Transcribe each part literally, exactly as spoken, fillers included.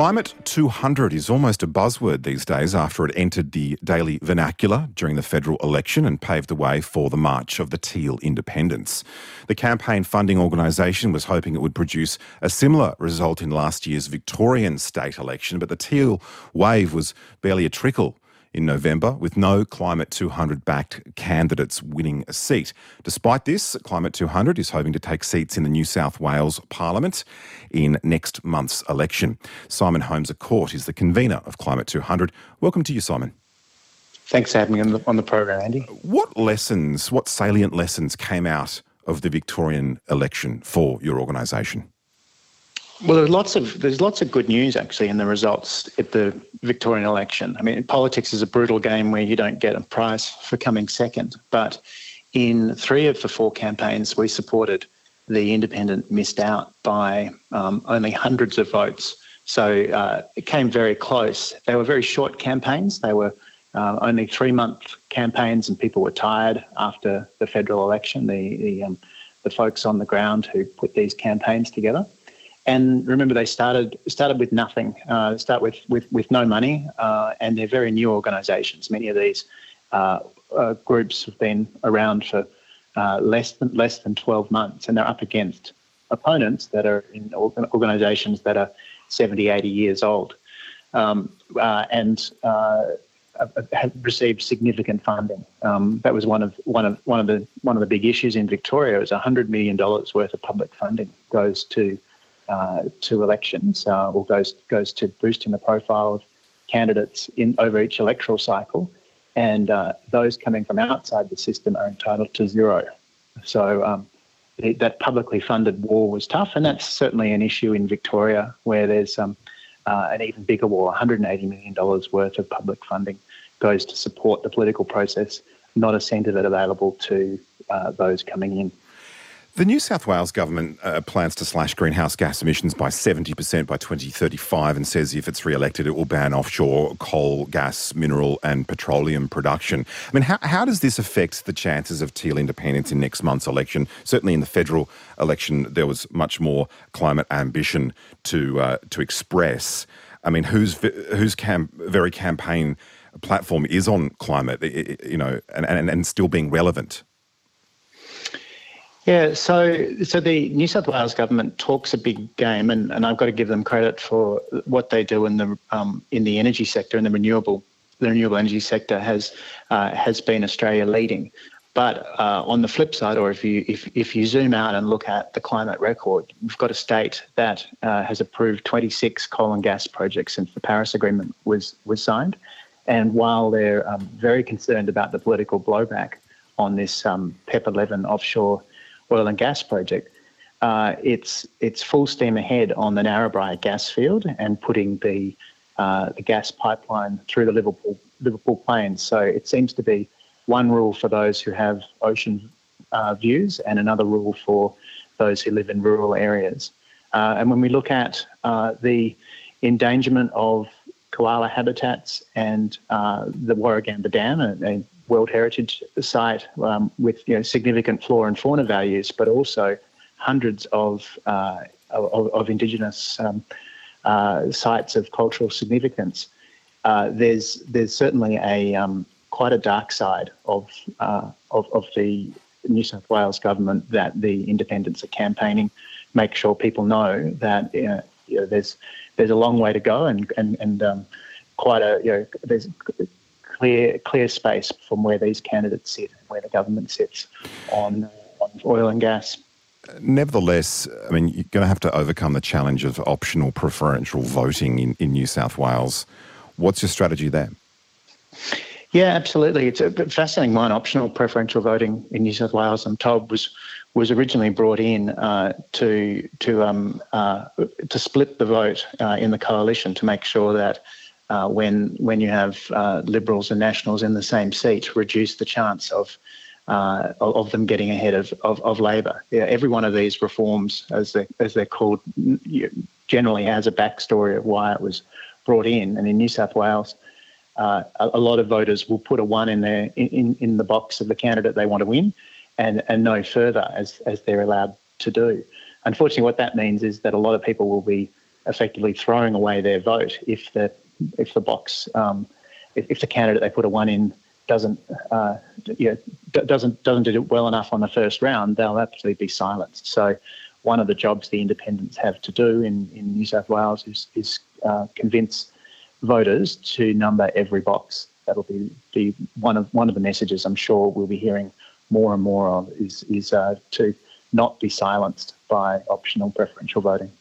Climate two hundred is almost a buzzword these days after it entered the daily vernacular during the federal election and paved the way for the march of the teal independents. The campaign funding organisation was hoping it would produce a similar result in last year's Victorian state election, but the teal wave was barely a trickle in November, with no Climate two hundred-backed candidates winning a seat. Despite this, Climate two hundred is hoping to take seats in the New South Wales Parliament in next month's election. Simon Holmes à Court is the convener of Climate two hundred. Welcome to you, Simon. Thanks for having me on the, on the program, Andy. What lessons, what salient lessons came out of the Victorian election for your organisation? Well, there's lots of there's lots of good news actually in the results at the Victorian election. I mean, politics is a brutal game where you don't get a prize for coming second. But in three of the four campaigns, we supported the independent missed out by um, only hundreds of votes. So uh, it came very close. They were very short campaigns. They were uh, only three-month campaigns, and people were tired after the federal election. The the, um, the folks on the ground who put these campaigns together. And remember, they started started with nothing. Uh, start with with with no money, uh, and they're very new organisations. Many of these uh, uh, groups have been around for uh, less than less than twelve months, and they're up against opponents that are in organisations that are seventy, eighty years old, um, uh, and uh, have received significant funding. Um, that was one of one of one of the one of the big issues in Victoria. Is one hundred million dollars worth of public funding goes to Uh, to elections, uh, or goes goes to boosting the profile of candidates in over each electoral cycle, and uh, those coming from outside the system are entitled to zero. So um, it, that publicly funded war was tough, and that's certainly an issue in Victoria, where there's um, uh, an even bigger war. one hundred eighty million dollars worth of public funding goes to support the political process, not a cent of it available to uh, those coming in. The New South Wales government uh, plans to slash greenhouse gas emissions by seventy percent by twenty thirty-five and says if it's re-elected, it will ban offshore coal, gas, mineral and petroleum production. I mean, how, how does this affect the chances of teal independence in next month's election? Certainly in the federal election, there was much more climate ambition to uh, to express. I mean, whose whose cam- very campaign platform is on climate, you know, and, and, and still being relevant? Yeah, so so the New South Wales government talks a big game, and, and I've got to give them credit for what they do in the um, in the energy sector, and the renewable the renewable energy sector has uh, has been Australia leading. But uh, on the flip side, or if you if if you zoom out and look at the climate record, we've got a state that uh, has approved twenty-six coal and gas projects since the Paris Agreement was was signed, and while they're um, very concerned about the political blowback on this um, P E P eleven offshore oil and gas project, uh, it's it's full steam ahead on the Narrabri gas field and putting the uh, the gas pipeline through the Liverpool Liverpool Plains. So it seems to be one rule for those who have ocean uh, views and another rule for those who live in rural areas. Uh, and when we look at uh, the endangerment of koala habitats and uh, the Warragamba Dam, and, and World Heritage Site um, with you know, significant flora and fauna values, but also hundreds of uh, of, of Indigenous um, uh, sites of cultural significance. Uh, there's there's certainly a um, quite a dark side of, uh, of of the New South Wales government that the independents are campaigning. Make sure people know that uh, you know, there's there's a long way to go, and and and um, quite a you know there's. Clear, clear space from where these candidates sit and where the government sits on, on oil and gas. Nevertheless, I mean, you're going to have to overcome the challenge of optional preferential voting in, in New South Wales. What's your strategy there? Yeah, absolutely. It's a fascinating one. Optional preferential voting in New South Wales, I'm told, was was originally brought in uh, to to um, uh, to split the vote uh, in the coalition, to make sure that Uh, when when you have uh, Liberals and Nationals in the same seat, reduce the chance of uh, of them getting ahead of of, of Labor. Yeah, every one of these reforms, as they as they're called, generally has a backstory of why it was brought in. And in New South Wales, uh, a, a lot of voters will put a one in their in, in the box of the candidate they want to win, and and no further, as as they're allowed to do. Unfortunately, what that means is that a lot of people will be effectively throwing away their vote if the if the box um, if, if the candidate they put a one in doesn't uh, you know, d- doesn't doesn't do it well enough on the first round, they'll absolutely be silenced. So one of the jobs the independents have to do in, in New South Wales is is uh, convince voters to number every box. That'll be be one of one of the messages I'm sure we'll be hearing more and more of is is uh, to not be silenced by optional preferential voting.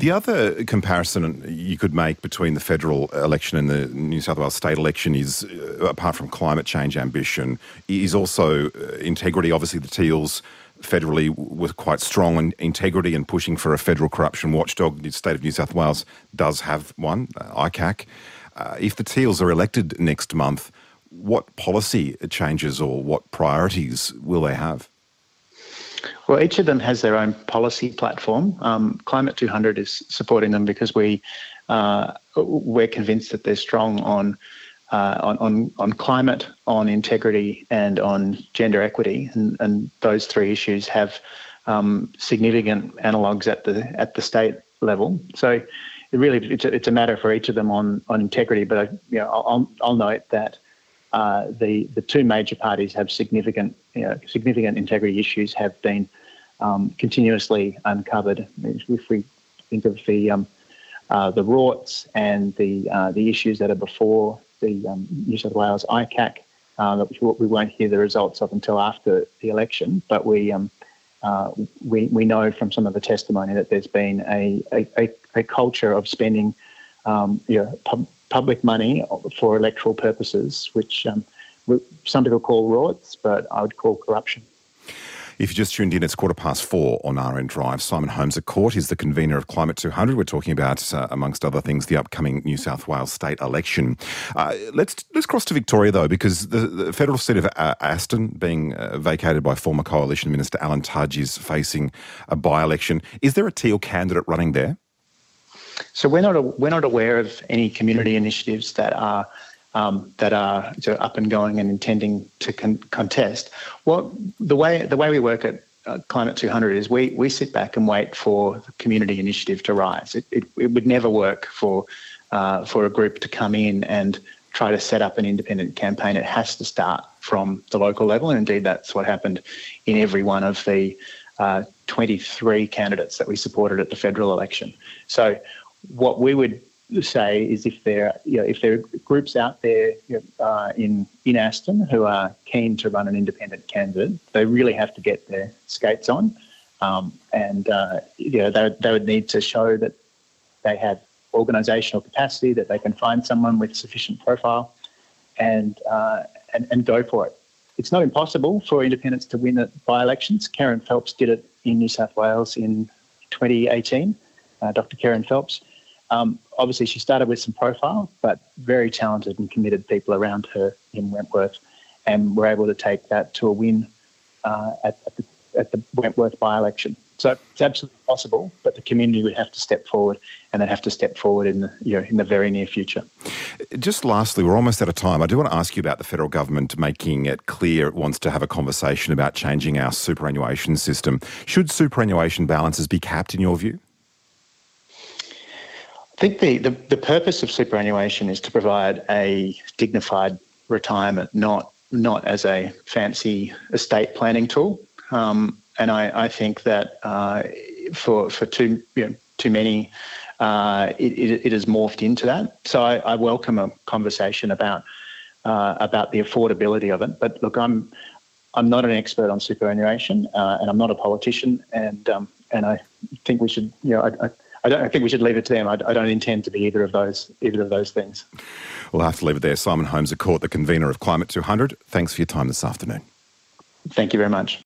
The other comparison you could make between the federal election and the New South Wales state election is, apart from climate change ambition, is also integrity. Obviously, the Teals federally were quite strong on integrity and pushing for a federal corruption watchdog. The state of New South Wales does have one, I C A C. Uh, if the Teals are elected next month, what policy changes or what priorities will they have? Well, each of them has their own policy platform. Um, Climate two hundred is supporting them because we uh, we're convinced that they're strong on uh, on, on on climate, on integrity, and on gender equity, and, and those three issues have um, significant analogues at the at the state level. So, it really it's a, it's a matter for each of them on on integrity. But I, you know, I'll I'll note that. Uh, the the two major parties have significant you know, significant integrity issues have been um, continuously uncovered. If we think of the um, uh, the rorts and the uh, the issues that are before the um, New South Wales I C A C, uh, that we won't hear the results of until after the election, but we um, uh, we we know from some of the testimony that there's been a a, a culture of spending um, you know, pub- public money for electoral purposes, which um, some people call rorts, but I would call corruption. If you just tuned in, it's quarter past four on R N Drive. Simon Holmes at Court is the convener of Climate two hundred. We're talking about, uh, amongst other things, the upcoming New South Wales state election. Uh, let's let's cross to Victoria, though, because the, the federal seat of uh, Aston, being uh, vacated by former Coalition Minister Alan Tudge, is facing a by-election. Is there a Teal candidate running there? So we're not we're not aware of any community initiatives that are um, that are sort of up and going and intending to con- contest. Well, the way the way we work at uh, Climate two hundred is we we sit back and wait for the community initiative to rise. It it, it would never work for uh, for a group to come in and try to set up an independent campaign. It has to start from the local level, and indeed that's what happened in every one of the uh, twenty-three candidates that we supported at the federal election. So what we would say is, if there, you know, if there are groups out there you know, uh, in in Aston who are keen to run an independent candidate, they really have to get their skates on, um, and uh, you know they they would need to show that they have organisational capacity, that they can find someone with sufficient profile, and uh, and and go for it. It's not impossible for independents to win at by-elections. Karen Phelps did it in New South Wales in twenty eighteen. Uh, Doctor Karen Phelps. Um, obviously, she started with some profile, but very talented and committed people around her in Wentworth, and were able to take that to a win uh, at, at, the, at the Wentworth by-election. So it's absolutely possible, but the community would have to step forward, and they'd have to step forward in the, you know, in the very near future. Just lastly, we're almost out of time. I do want to ask you about the federal government making it clear it wants to have a conversation about changing our superannuation system. Should superannuation balances be capped, in your view? I think the, the, the purpose of superannuation is to provide a dignified retirement, not not as a fancy estate planning tool. Um, and I, I think that uh, for for too you know, too many, uh, it, it it has morphed into that. So I, I welcome a conversation about uh, about the affordability of it. But look, I'm I'm not an expert on superannuation, uh, and I'm not a politician, and um, and I think we should you know. I, I, I don't I think we should leave it to them. I, I don't intend to be either of those either of those things. We'll have to leave it there. Simon Holmes à Court, the convener of Climate two hundred. Thanks for your time this afternoon. Thank you very much.